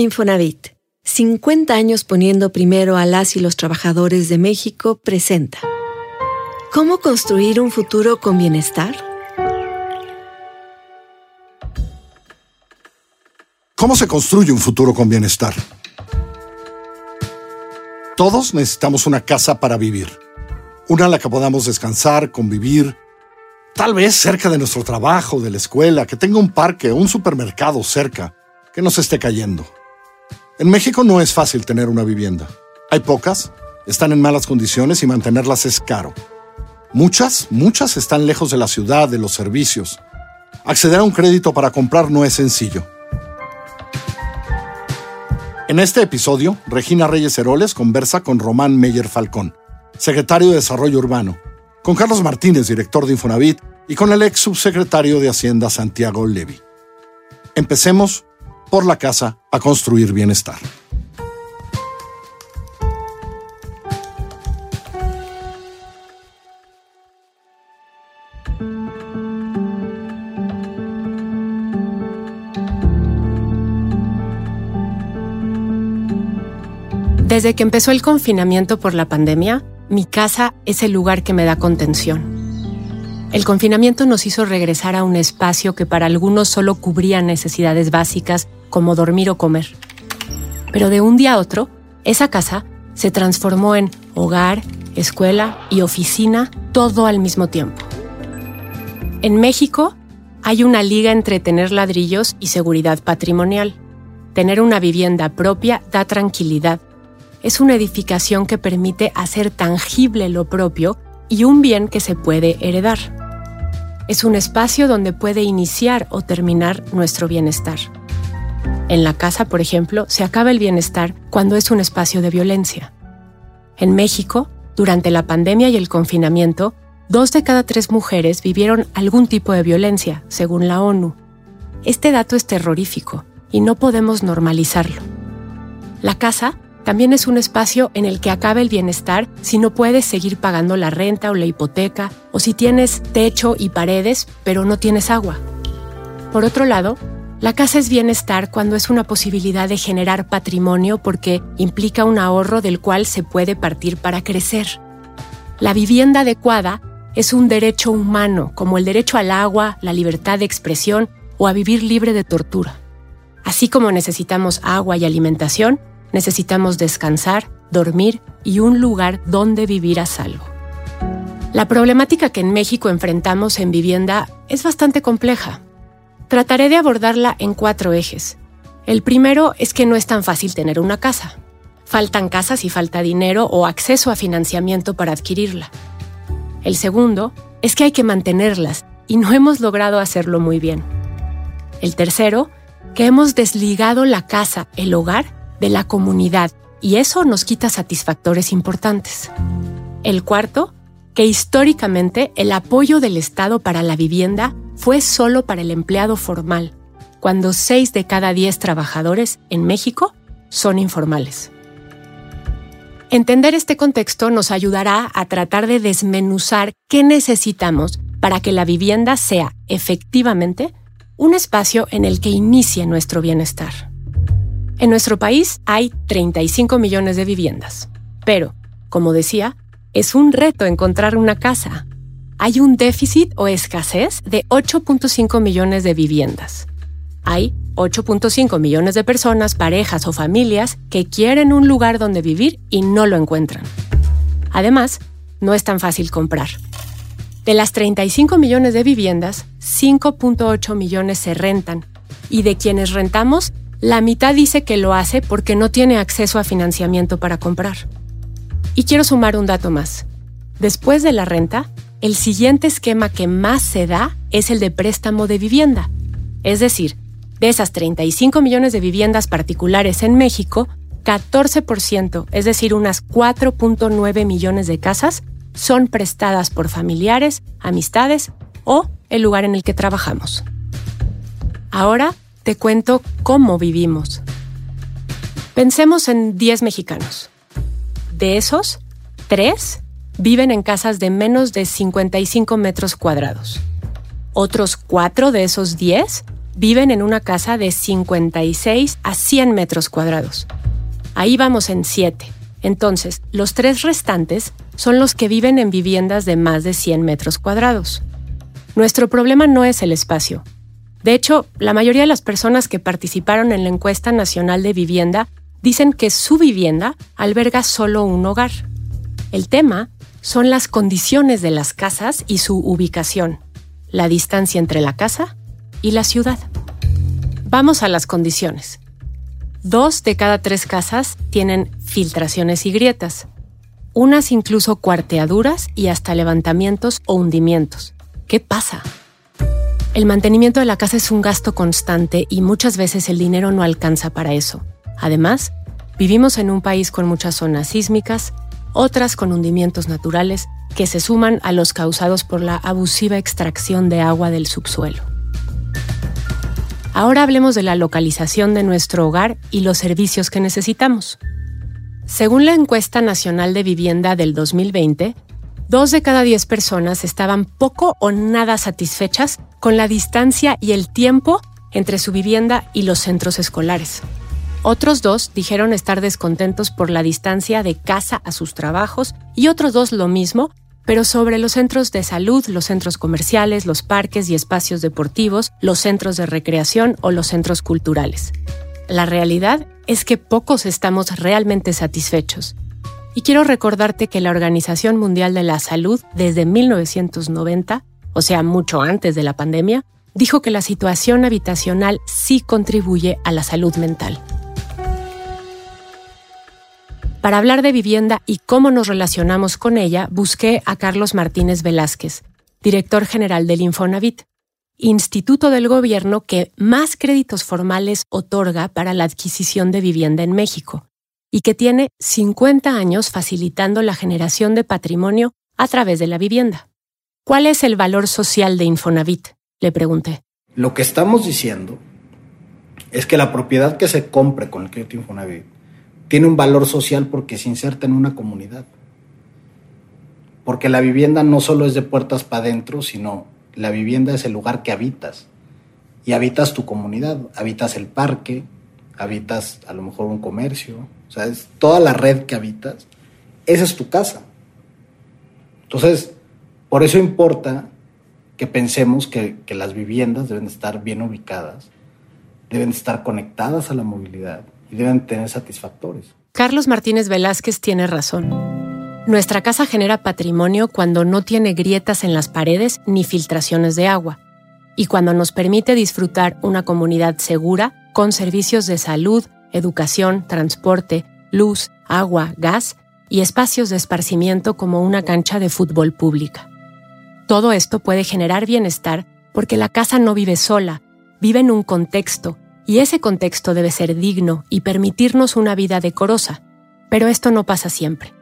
Infonavit, 50 años poniendo primero a las y los trabajadores de México, presenta ¿Cómo construir un futuro con bienestar? ¿Cómo se construye un futuro con bienestar? Todos necesitamos una casa para vivir. Una en la que podamos descansar, convivir, tal vez cerca de nuestro trabajo, de la escuela, que tenga un parque o un supermercado cerca, que no se esté cayendo. En México no es fácil tener una vivienda. Hay pocas, están en malas condiciones y mantenerlas es caro. Muchas están lejos de la ciudad, de los servicios. Acceder a un crédito para comprar no es sencillo. En este episodio, Regina Reyes Heroles conversa con Román Meyer Falcón, secretario de Desarrollo Urbano, con Carlos Martínez, director de Infonavit, y con el ex subsecretario de Hacienda, Santiago Levy. Empecemos por la casa a construir bienestar. Desde que empezó el confinamiento por la pandemia, mi casa es el lugar que me da contención. El confinamiento nos hizo regresar a un espacio que para algunos solo cubría necesidades básicas como dormir o comer. Pero de un día a otro, esa casa se transformó en hogar, escuela y oficina, todo al mismo tiempo. En México hay una liga entre tener ladrillos y seguridad patrimonial. Tener una vivienda propia da tranquilidad. Es una edificación que permite hacer tangible lo propio y un bien que se puede heredar. Es un espacio donde puede iniciar o terminar nuestro bienestar. En la casa, por ejemplo, se acaba el bienestar cuando es un espacio de violencia. En México, durante la pandemia y el confinamiento, 2 de cada 3 mujeres vivieron algún tipo de violencia, según la ONU. Este dato es terrorífico y no podemos normalizarlo. La casa también es un espacio en el que acaba el bienestar si no puedes seguir pagando la renta o la hipoteca, o si tienes techo y paredes, pero no tienes agua. Por otro lado, la casa es bienestar cuando es una posibilidad de generar patrimonio porque implica un ahorro del cual se puede partir para crecer. La vivienda adecuada es un derecho humano, como el derecho al agua, la libertad de expresión o a vivir libre de tortura. Así como necesitamos agua y alimentación, necesitamos descansar, dormir y un lugar donde vivir a salvo. La problemática que en México enfrentamos en vivienda es bastante compleja. Trataré de abordarla en 4 ejes. El primero es que no es tan fácil tener una casa. Faltan casas y falta dinero o acceso a financiamiento para adquirirla. El segundo es que hay que mantenerlas y no hemos logrado hacerlo muy bien. El tercero, que hemos desligado la casa, el hogar, de la comunidad, y eso nos quita satisfactores importantes. El cuarto, que históricamente el apoyo del Estado para la vivienda fue solo para el empleado formal, cuando 6 de cada 10 trabajadores en México son informales. Entender este contexto nos ayudará a tratar de desmenuzar qué necesitamos para que la vivienda sea, efectivamente, un espacio en el que inicie nuestro bienestar. En nuestro país hay 35 millones de viviendas, pero, como decía, es un reto encontrar una casa. Hay un déficit o escasez de 8.5 millones de viviendas. Hay 8.5 millones de personas, parejas o familias que quieren un lugar donde vivir y no lo encuentran. Además, no es tan fácil comprar. De las 35 millones de viviendas, 5.8 millones se rentan, y de quienes rentamos, la mitad dice que lo hace porque no tiene acceso a financiamiento para comprar. Y quiero sumar un dato más. Después de la renta, el siguiente esquema que más se da es el de préstamo de vivienda. Es decir, de esas 35 millones de viviendas particulares en México, 14%, es decir, unas 4.9 millones de casas, son prestadas por familiares, amistades o el lugar en el que trabajamos. Ahora, te cuento cómo vivimos. Pensemos en 10 mexicanos. De esos, 3 viven en casas de menos de 55 metros cuadrados. Otros 4 de esos 10 viven en una casa de 56 a 100 metros cuadrados. Ahí vamos en 7. Entonces, los 3 restantes son los que viven en viviendas de más de 100 metros cuadrados. Nuestro problema no es el espacio. De hecho, la mayoría de las personas que participaron en la Encuesta Nacional de Vivienda dicen que su vivienda alberga solo un hogar. El tema son las condiciones de las casas y su ubicación, la distancia entre la casa y la ciudad. Vamos a las condiciones. 2 de cada 3 casas tienen filtraciones y grietas, unas incluso cuarteaduras y hasta levantamientos o hundimientos. ¿Qué pasa? El mantenimiento de la casa es un gasto constante y muchas veces el dinero no alcanza para eso. Además, vivimos en un país con muchas zonas sísmicas, otras con hundimientos naturales que se suman a los causados por la abusiva extracción de agua del subsuelo. Ahora hablemos de la localización de nuestro hogar y los servicios que necesitamos. Según la Encuesta Nacional de Vivienda del 2020, 2 de cada 10 personas estaban poco o nada satisfechas con la distancia y el tiempo entre su vivienda y los centros escolares. Otros 2 dijeron estar descontentos por la distancia de casa a sus trabajos y otros 2 lo mismo, pero sobre los centros de salud, los centros comerciales, los parques y espacios deportivos, los centros de recreación o los centros culturales. La realidad es que pocos estamos realmente satisfechos. Y quiero recordarte que la Organización Mundial de la Salud, desde 1990, o sea, mucho antes de la pandemia, dijo que la situación habitacional sí contribuye a la salud mental. Para hablar de vivienda y cómo nos relacionamos con ella, busqué a Carlos Martínez Velázquez, director general del Infonavit, instituto del gobierno que más créditos formales otorga para la adquisición de vivienda en México y que tiene 50 años facilitando la generación de patrimonio a través de la vivienda. ¿Cuál es el valor social de Infonavit?, le pregunté. Lo que estamos diciendo es que la propiedad que se compre con el crédito Infonavit tiene un valor social porque se inserta en una comunidad. Porque la vivienda no solo es de puertas para adentro, sino la vivienda es el lugar que habitas. Y habitas tu comunidad, habitas el parque, habitas a lo mejor un comercio. O sea, es toda la red que habitas. Esa es tu casa. Entonces, por eso importa que pensemos que las viviendas deben estar bien ubicadas, deben estar conectadas a la movilidad y deben tener satisfactores. Carlos Martínez Velázquez tiene razón. Nuestra casa genera patrimonio cuando no tiene grietas en las paredes ni filtraciones de agua y cuando nos permite disfrutar una comunidad segura con servicios de salud, educación, transporte, luz, agua, gas y espacios de esparcimiento como una cancha de fútbol pública. Todo esto puede generar bienestar porque la casa no vive sola, vive en un contexto. Y ese contexto debe ser digno y permitirnos una vida decorosa, pero esto no pasa siempre.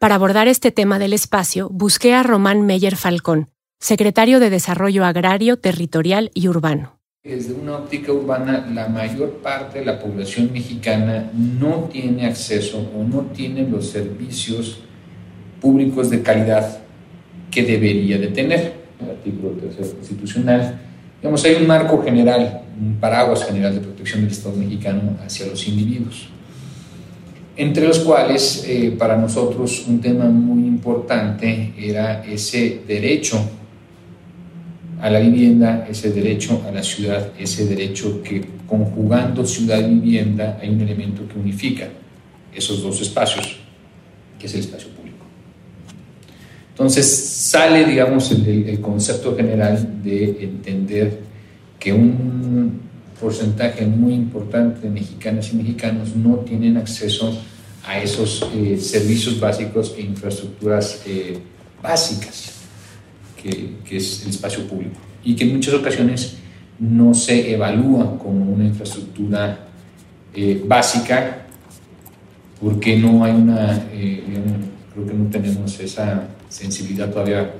Para abordar este tema del espacio, busqué a Román Meyer Falcón, secretario de Desarrollo Agrario, Territorial y Urbano. Desde una óptica urbana, la mayor parte de la población mexicana no tiene acceso o no tiene los servicios públicos de calidad que debería de tener. El artículo 3 constitucional, digamos, hay un marco general, un paraguas general de protección del Estado mexicano hacia los individuos, entre los cuales para nosotros un tema muy importante era ese derecho a la vivienda, ese derecho a la ciudad, ese derecho que conjugando ciudad y vivienda hay un elemento que unifica esos dos espacios, que es el espacio público. Entonces sale, digamos, el concepto general de entender que un porcentaje muy importante de mexicanas y mexicanos no tienen acceso a esos servicios básicos e infraestructuras básicas, que es el espacio público, y que en muchas ocasiones no se evalúa como una infraestructura básica porque no hay una... creo que no tenemos esa sensibilidad todavía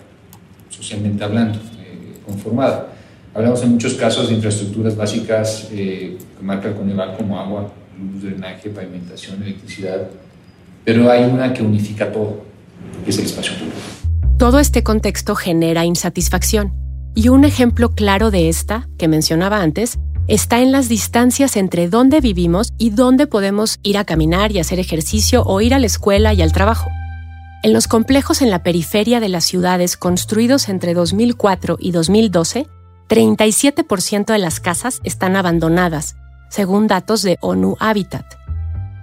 socialmente hablando conformada. Hablamos en muchos casos de infraestructuras básicas que marca el Coneval como agua, luz, drenaje, pavimentación, electricidad, pero hay una que unifica todo, que es el espacio público. Todo este contexto genera insatisfacción Y un ejemplo claro de esta, que mencionaba antes, está en las distancias entre dónde vivimos y dónde podemos ir a caminar y hacer ejercicio o ir a la escuela y al trabajo. En los complejos en la periferia de las ciudades construidos entre 2004 y 2012, 37% de las casas están abandonadas, según datos de ONU Habitat.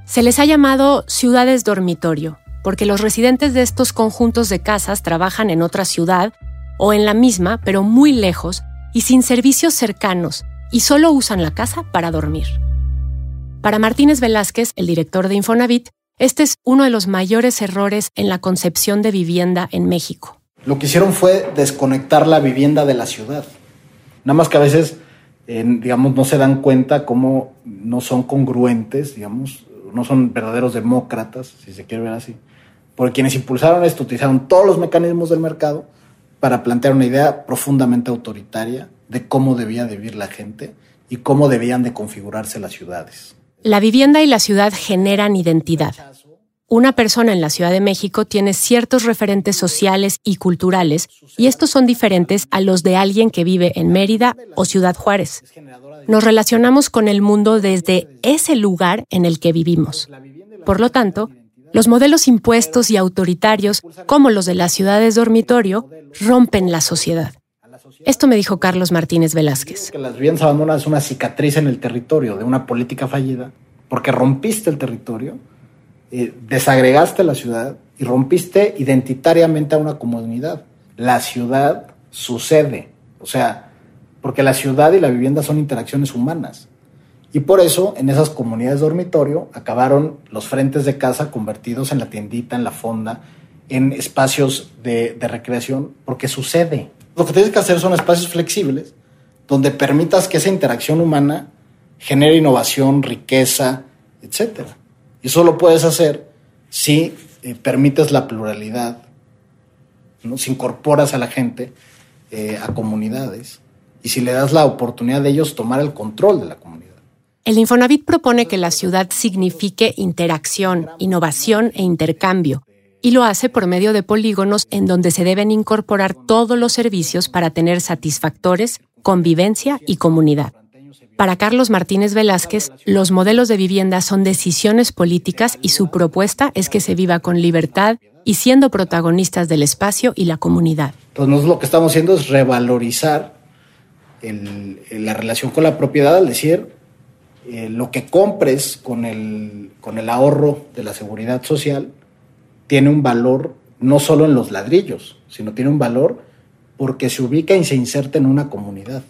Se les ha llamado ciudades dormitorio, porque los residentes de estos conjuntos de casas trabajan en otra ciudad o en la misma, pero muy lejos y sin servicios cercanos, y solo usan la casa para dormir. Para Martínez Velázquez, el director de Infonavit, este es uno de los mayores errores en la concepción de vivienda en México. Lo que hicieron fue desconectar la vivienda de la ciudad. Nada más que a veces, no se dan cuenta cómo no son congruentes, no son verdaderos demócratas, si se quiere ver así. Porque quienes impulsaron esto utilizaron todos los mecanismos del mercado para plantear una idea profundamente autoritaria de cómo debía de vivir la gente y cómo debían de configurarse las ciudades. La vivienda y la ciudad generan identidad. Una persona en la Ciudad de México tiene ciertos referentes sociales y culturales, y estos son diferentes a los de alguien que vive en Mérida o Ciudad Juárez. Nos relacionamos con el mundo desde ese lugar en el que vivimos. Por lo tanto, los modelos impuestos y autoritarios, como los de las ciudades dormitorio, rompen la sociedad. Esto me dijo Carlos Martínez Velázquez. Que las viviendas abandonadas es una cicatriz en el territorio de una política fallida, porque rompiste el territorio, desagregaste la ciudad y rompiste identitariamente a una comunidad. La ciudad sucede, porque la ciudad y la vivienda son interacciones humanas. Y por eso, en esas comunidades dormitorio, acabaron los frentes de casa convertidos en la tiendita, en la fonda, en espacios de recreación, porque sucede. Lo que tienes que hacer son espacios flexibles donde permitas que esa interacción humana genere innovación, riqueza, etc. Y eso lo puedes hacer si permites la pluralidad, si incorporas a la gente a comunidades y si le das la oportunidad de ellos tomar el control de la comunidad. El Infonavit propone que la ciudad signifique interacción, innovación e intercambio, y lo hace por medio de polígonos en donde se deben incorporar todos los servicios para tener satisfactores, convivencia y comunidad. Para Carlos Martínez Velázquez, los modelos de vivienda son decisiones políticas y su propuesta es que se viva con libertad y siendo protagonistas del espacio y la comunidad. Entonces nosotros lo que estamos haciendo es revalorizar la relación con la propiedad, al decir, lo que compres con el ahorro de la seguridad social tiene un valor no solo en los ladrillos, sino tiene un valor porque se ubica y se inserta en una comunidad.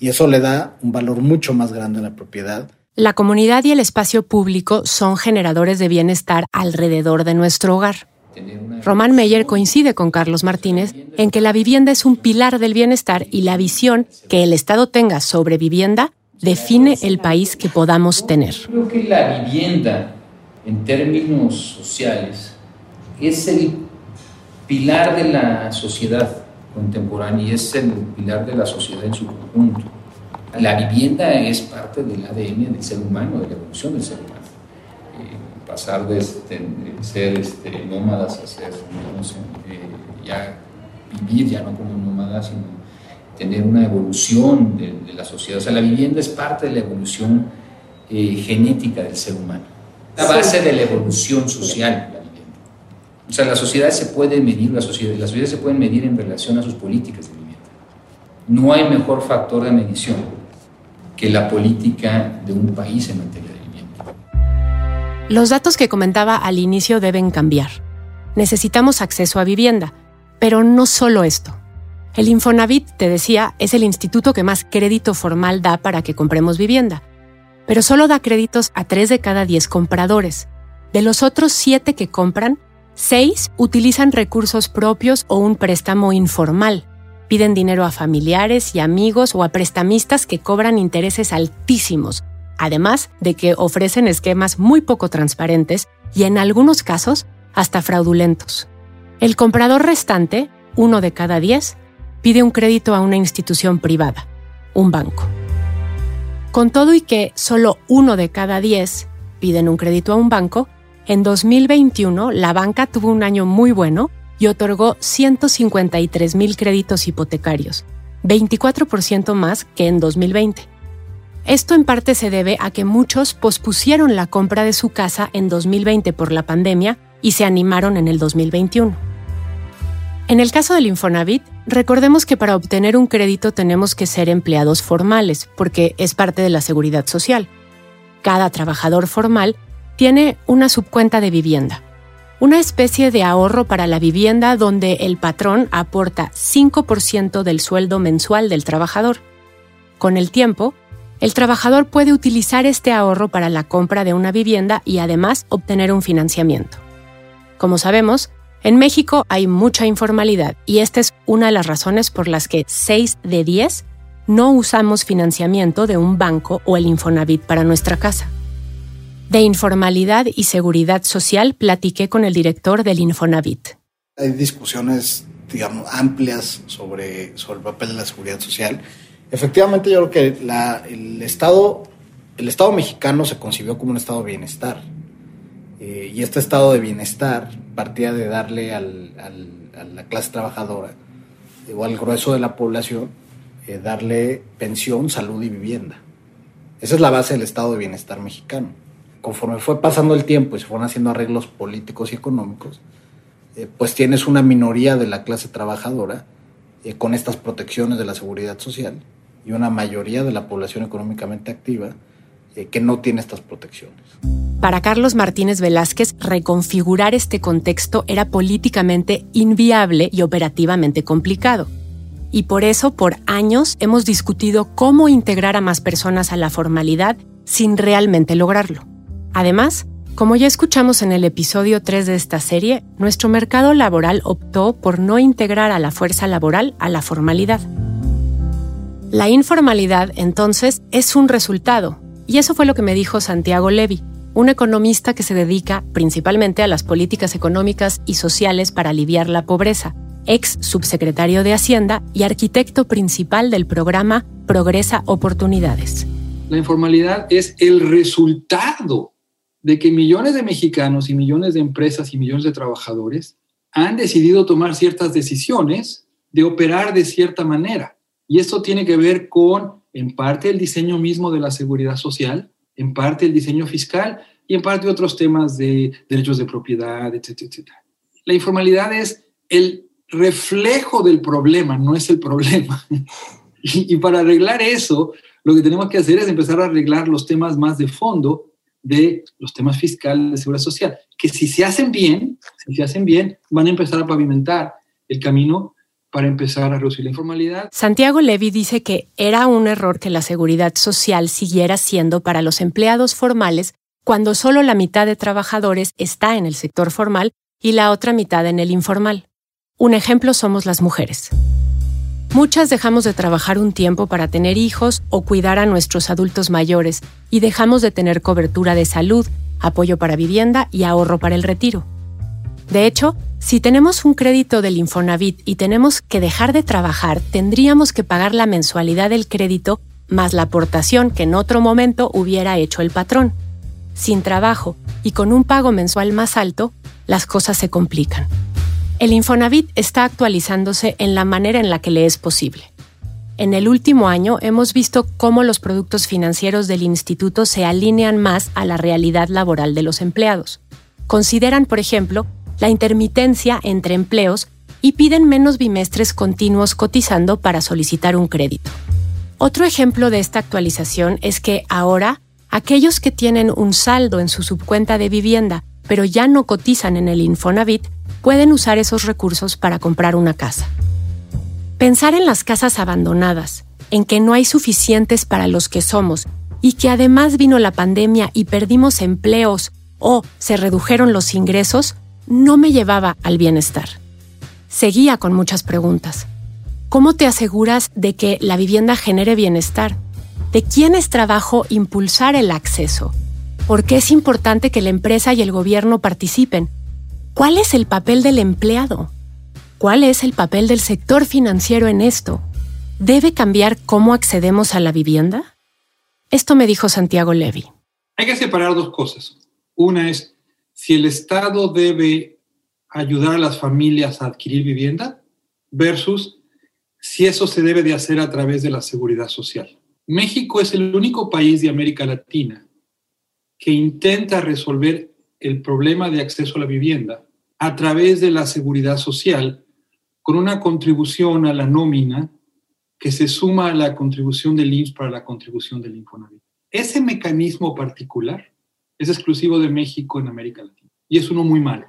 Y eso le da un valor mucho más grande a la propiedad. La comunidad y el espacio público son generadores de bienestar alrededor de nuestro hogar. Román Meyer coincide con Carlos Martínez en que la vivienda es un pilar del bienestar y la visión que el Estado tenga sobre vivienda define el país que podamos tener. Creo que la vivienda, en términos sociales, es el pilar de la sociedad contemporánea y es el pilar de la sociedad en su conjunto. La vivienda es parte del ADN del ser humano, de la evolución del ser humano. Pasar de ser nómadas a ser, ya vivir ya no como nómadas, sino tener una evolución de la sociedad. La vivienda es parte de la evolución genética del ser humano. La base de la evolución social, la vivienda. La sociedad se puede medir, las sociedades se pueden medir en relación a sus políticas de vivienda. No hay mejor factor de medición que la política de un país en materia de vivienda. Los datos que comentaba al inicio deben cambiar. Necesitamos acceso a vivienda, pero no solo esto. El Infonavit, te decía, es el instituto que más crédito formal da para que compremos vivienda, pero solo da créditos a 3 de cada 10 compradores. De los otros 7 que compran, 6 utilizan recursos propios o un préstamo informal. Piden dinero a familiares y amigos o a prestamistas que cobran intereses altísimos, además de que ofrecen esquemas muy poco transparentes y en algunos casos hasta fraudulentos. El comprador restante, 1 de cada 10, pide un crédito a una institución privada, un banco. Con todo y que solo 1 de cada 10 piden un crédito a un banco, en 2021 la banca tuvo un año muy bueno y otorgó 153,000 créditos hipotecarios, 24% más que en 2020. Esto en parte se debe a que muchos pospusieron la compra de su casa en 2020 por la pandemia y se animaron en el 2021. En el caso del Infonavit, recordemos que para obtener un crédito tenemos que ser empleados formales, porque es parte de la seguridad social. Cada trabajador formal tiene una subcuenta de vivienda, una especie de ahorro para la vivienda donde el patrón aporta 5% del sueldo mensual del trabajador. Con el tiempo, el trabajador puede utilizar este ahorro para la compra de una vivienda y además obtener un financiamiento. Como sabemos, en México hay mucha informalidad y esta es una de las razones por las que 6 de 10 no usamos financiamiento de un banco o el Infonavit para nuestra casa. De informalidad y seguridad social platiqué con el director del Infonavit. Hay discusiones, digamos, amplias sobre el papel de la seguridad social. Efectivamente, yo creo que el Estado mexicano se concibió como un Estado de bienestar. Y este Estado de bienestar partía de darle a la clase trabajadora o al grueso de la población darle pensión, salud y vivienda. Esa es la base del Estado de bienestar mexicano. Conforme fue pasando el tiempo y se fueron haciendo arreglos políticos y económicos, pues tienes una minoría de la clase trabajadora con estas protecciones de la seguridad social y una mayoría de la población económicamente activa que no tiene estas protecciones. Para Carlos Martínez Velázquez, reconfigurar este contexto era políticamente inviable y operativamente complicado. Y por eso, por años, hemos discutido cómo integrar a más personas a la formalidad sin realmente lograrlo. Además, como ya escuchamos en el episodio 3 de esta serie, nuestro mercado laboral optó por no integrar a la fuerza laboral a la formalidad. La informalidad, entonces, es un resultado, y eso fue lo que me dijo Santiago Levy, un economista que se dedica principalmente a las políticas económicas y sociales para aliviar la pobreza, ex subsecretario de Hacienda y arquitecto principal del programa Progresa Oportunidades. La informalidad es el resultado de que millones de mexicanos y millones de empresas y millones de trabajadores han decidido tomar ciertas decisiones de operar de cierta manera. Y esto tiene que ver con, en parte, el diseño mismo de la seguridad social, en parte el diseño fiscal y en parte otros temas de derechos de propiedad, etcétera, etcétera. La informalidad es el reflejo del problema, no es el problema. Y para arreglar eso, lo que tenemos que hacer es empezar a arreglar los temas más de fondo de los temas fiscales de seguridad social, que si se hacen bien, van a empezar a pavimentar el camino para empezar a reducir la informalidad. Santiago Levy dice que era un error que la seguridad social siguiera siendo para los empleados formales cuando solo la mitad de trabajadores está en el sector formal y la otra mitad en el informal. Un ejemplo somos las mujeres. Muchas dejamos de trabajar un tiempo para tener hijos o cuidar a nuestros adultos mayores y dejamos de tener cobertura de salud, apoyo para vivienda y ahorro para el retiro. De hecho, si tenemos un crédito del Infonavit y tenemos que dejar de trabajar, tendríamos que pagar la mensualidad del crédito más la aportación que en otro momento hubiera hecho el patrón. Sin trabajo y con un pago mensual más alto, las cosas se complican. El Infonavit está actualizándose en la manera en la que le es posible. En el último año hemos visto cómo los productos financieros del instituto se alinean más a la realidad laboral de los empleados. Consideran, por ejemplo, la intermitencia entre empleos y piden menos bimestres continuos cotizando para solicitar un crédito. Otro ejemplo de esta actualización es que ahora, aquellos que tienen un saldo en su subcuenta de vivienda pero ya no cotizan en el Infonavit, pueden usar esos recursos para comprar una casa. Pensar en las casas abandonadas, en que no hay suficientes para los que somos y que además vino la pandemia y perdimos empleos o se redujeron los ingresos, no me llevaba al bienestar. Seguía con muchas preguntas. ¿Cómo te aseguras de que la vivienda genere bienestar? ¿De quién es trabajo impulsar el acceso? ¿Por qué es importante que la empresa y el gobierno participen? ¿Cuál es el papel del empleado? ¿Cuál es el papel del sector financiero en esto? ¿Debe cambiar cómo accedemos a la vivienda? Esto me dijo Santiago Levy. Hay que separar dos cosas. Una es, si el Estado debe ayudar a las familias a adquirir vivienda versus si eso se debe de hacer a través de la seguridad social. México es el único país de América Latina que intenta resolver el problema de acceso a la vivienda a través de la seguridad social con una contribución a la nómina que se suma a la contribución del IMSS para la contribución del Infonavit. Ese mecanismo particular es exclusivo de México en América Latina y es uno muy malo.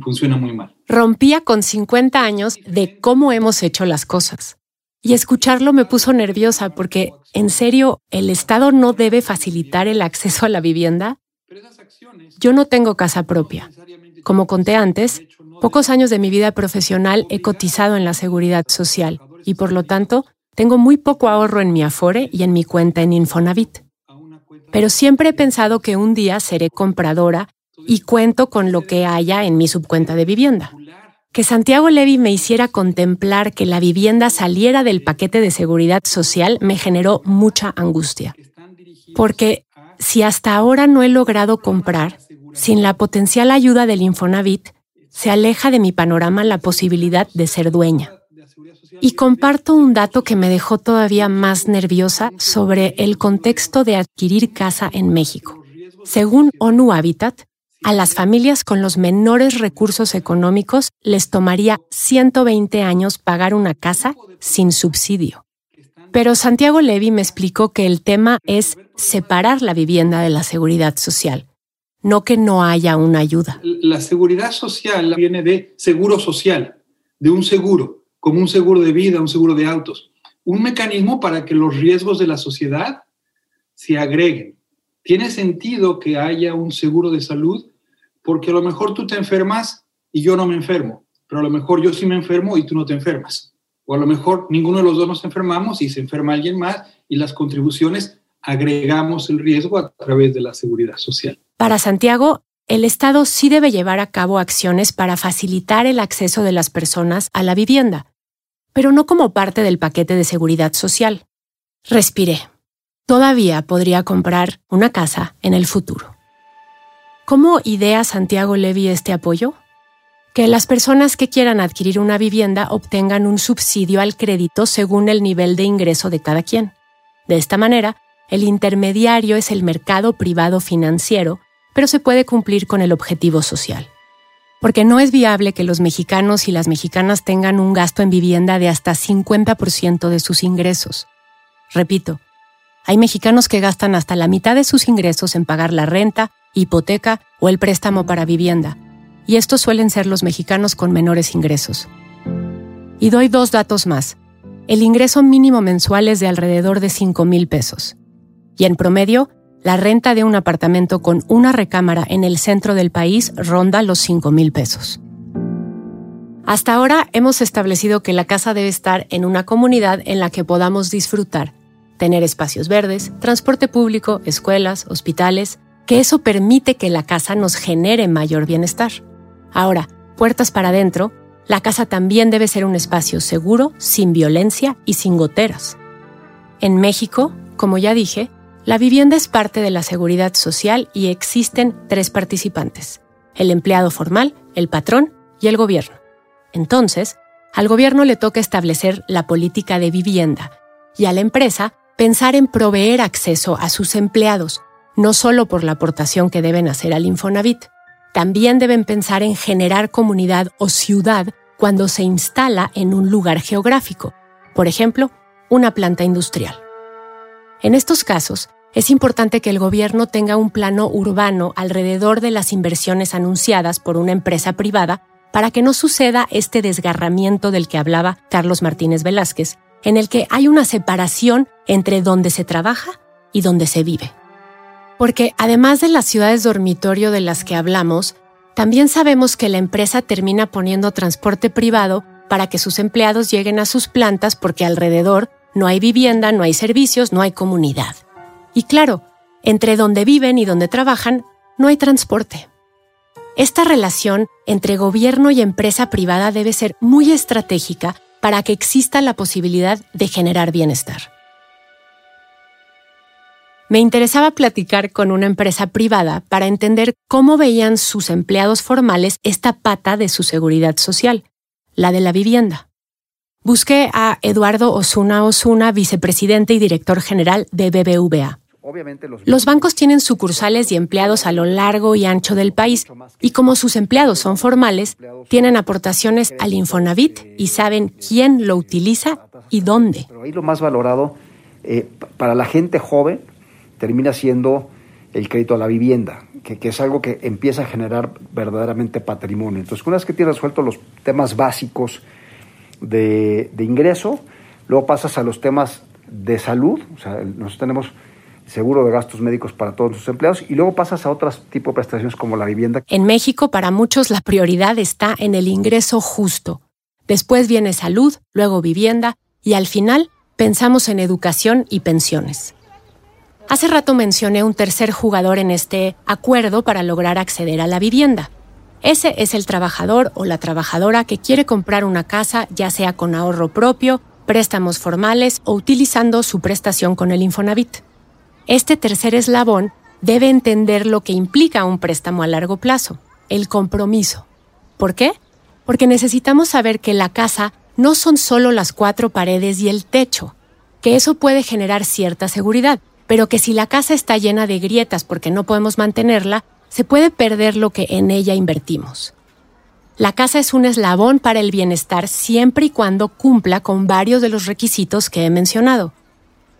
Funciona muy mal. Rompía con 50 años de cómo hemos hecho las cosas. Y escucharlo me puso nerviosa porque, en serio, ¿el Estado no debe facilitar el acceso a la vivienda? Yo no tengo casa propia. Como conté antes, pocos años de mi vida profesional he cotizado en la seguridad social y, por lo tanto, tengo muy poco ahorro en mi Afore y en mi cuenta en Infonavit. Pero siempre he pensado que un día seré compradora y cuento con lo que haya en mi subcuenta de vivienda. Que Santiago Levy me hiciera contemplar que la vivienda saliera del paquete de seguridad social me generó mucha angustia. Porque si hasta ahora no he logrado comprar, sin la potencial ayuda del Infonavit, se aleja de mi panorama la posibilidad de ser dueña. Y comparto un dato que me dejó todavía más nerviosa sobre el contexto de adquirir casa en México. Según ONU Habitat, a las familias con los menores recursos económicos les tomaría 120 años pagar una casa sin subsidio. Pero Santiago Levy me explicó que el tema es separar la vivienda de la seguridad social, no que no haya una ayuda. La seguridad social viene de seguro social, de un seguro, como un seguro de vida, un seguro de autos. Un mecanismo para que los riesgos de la sociedad se agreguen. Tiene sentido que haya un seguro de salud porque a lo mejor tú te enfermas y yo no me enfermo, pero a lo mejor yo sí me enfermo y tú no te enfermas. O a lo mejor ninguno de los dos nos enfermamos y se enferma alguien más y las contribuciones agregamos el riesgo a través de la seguridad social. Para Santiago, el Estado sí debe llevar a cabo acciones para facilitar el acceso de las personas a la vivienda, pero no como parte del paquete de seguridad social. Respiré. Todavía podría comprar una casa en el futuro. ¿Cómo idea Santiago Levy este apoyo? Que las personas que quieran adquirir una vivienda obtengan un subsidio al crédito según el nivel de ingreso de cada quien. De esta manera, el intermediario es el mercado privado financiero, pero se puede cumplir con el objetivo social. Porque no es viable que los mexicanos y las mexicanas tengan un gasto en vivienda de hasta 50% de sus ingresos. Repito, hay mexicanos que gastan hasta la mitad de sus ingresos en pagar la renta, hipoteca o el préstamo para vivienda. Y estos suelen ser los mexicanos con menores ingresos. Y doy dos datos más. El ingreso mínimo mensual es de alrededor de $5,000. Y en promedio, la renta de un apartamento con una recámara en el centro del país ronda los $5,000. Hasta ahora hemos establecido que la casa debe estar en una comunidad en la que podamos disfrutar, tener espacios verdes, transporte público, escuelas, hospitales, que eso permite que la casa nos genere mayor bienestar. Ahora, puertas para adentro, la casa también debe ser un espacio seguro, sin violencia y sin goteras. En México, como ya dije, la vivienda es parte de la seguridad social y existen 3 participantes: el empleado formal, el patrón y el gobierno. Entonces, al gobierno le toca establecer la política de vivienda y a la empresa pensar en proveer acceso a sus empleados, no solo por la aportación que deben hacer al Infonavit. También deben pensar en generar comunidad o ciudad cuando se instala en un lugar geográfico, por ejemplo, una planta industrial. En estos casos, es importante que el gobierno tenga un plano urbano alrededor de las inversiones anunciadas por una empresa privada para que no suceda este desgarramiento del que hablaba Carlos Martínez Velázquez, en el que hay una separación entre donde se trabaja y donde se vive. Porque además de las ciudades dormitorio de las que hablamos, también sabemos que la empresa termina poniendo transporte privado para que sus empleados lleguen a sus plantas porque alrededor no hay vivienda, no hay servicios, no hay comunidad. Y claro, entre donde viven y donde trabajan, no hay transporte. Esta relación entre gobierno y empresa privada debe ser muy estratégica para que exista la posibilidad de generar bienestar. Me interesaba platicar con una empresa privada para entender cómo veían sus empleados formales esta pata de su seguridad social, la de la vivienda. Busqué a Eduardo Osuna Osuna, vicepresidente y director general de BBVA. Los bancos tienen sucursales y empleados a lo largo y ancho del país, y como sus empleados son formales, tienen aportaciones al Infonavit y saben quién lo utiliza y dónde. Pero ahí lo más valorado para la gente joven termina siendo el crédito a la vivienda, que es algo que empieza a generar verdaderamente patrimonio. Entonces, una vez que tienes resueltos los temas básicos de ingreso, luego pasas a los temas de salud. O sea, nosotros tenemos seguro de gastos médicos para todos sus empleados, y luego pasas a otros tipos de prestaciones como la vivienda. En México, para muchos, la prioridad está en el ingreso justo. Después viene salud, luego vivienda, y al final pensamos en educación y pensiones. Hace rato mencioné un tercer jugador en este acuerdo para lograr acceder a la vivienda. Ese es el trabajador o la trabajadora que quiere comprar una casa, ya sea con ahorro propio, préstamos formales o utilizando su prestación con el Infonavit. Este tercer eslabón debe entender lo que implica un préstamo a largo plazo, el compromiso. ¿Por qué? Porque necesitamos saber que la casa no son solo las 4 paredes y el techo, que eso puede generar cierta seguridad, pero que si la casa está llena de grietas porque no podemos mantenerla, se puede perder lo que en ella invertimos. La casa es un eslabón para el bienestar siempre y cuando cumpla con varios de los requisitos que he mencionado.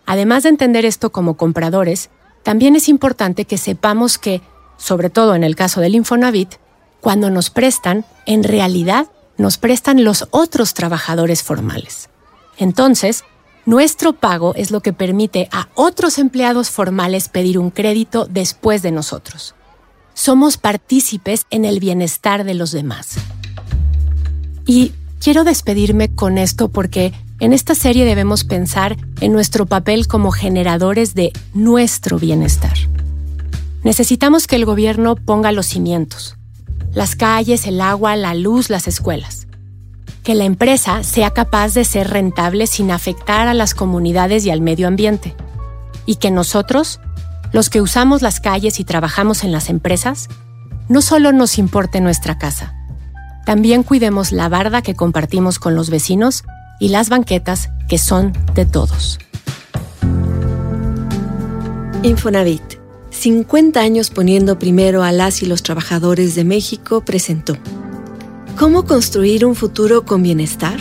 Además de entender esto como compradores, también es importante que sepamos que, sobre todo en el caso del Infonavit, cuando nos prestan, en realidad nos prestan los otros trabajadores formales. Entonces, nuestro pago es lo que permite a otros empleados formales pedir un crédito después de nosotros. Somos partícipes en el bienestar de los demás. Y quiero despedirme con esto porque en esta serie debemos pensar en nuestro papel como generadores de nuestro bienestar. Necesitamos que el gobierno ponga los cimientos, las calles, el agua, la luz, las escuelas. Que la empresa sea capaz de ser rentable sin afectar a las comunidades y al medio ambiente. Y que nosotros, los que usamos las calles y trabajamos en las empresas, no solo nos importe nuestra casa, también cuidemos la barda que compartimos con los vecinos y las banquetas que son de todos. Infonavit, 50 años poniendo primero a las y los trabajadores de México, presentó ¿Cómo construir un futuro con bienestar?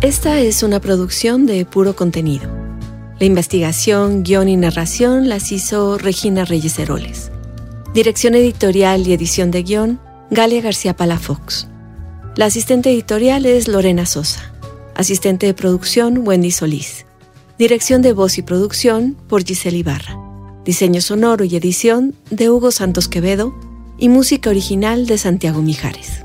Esta es una producción de Puro Contenido. La investigación, guión y narración las hizo Regina Reyes Heroles. Dirección editorial y edición de guión, Galia García Palafox. La asistente editorial es Lorena Sosa. Asistente de producción, Wendy Solís. Dirección de voz y producción, por Giselle Ibarra. Diseño sonoro y edición, de Hugo Santos Quevedo. Y música original, de Santiago Mijares.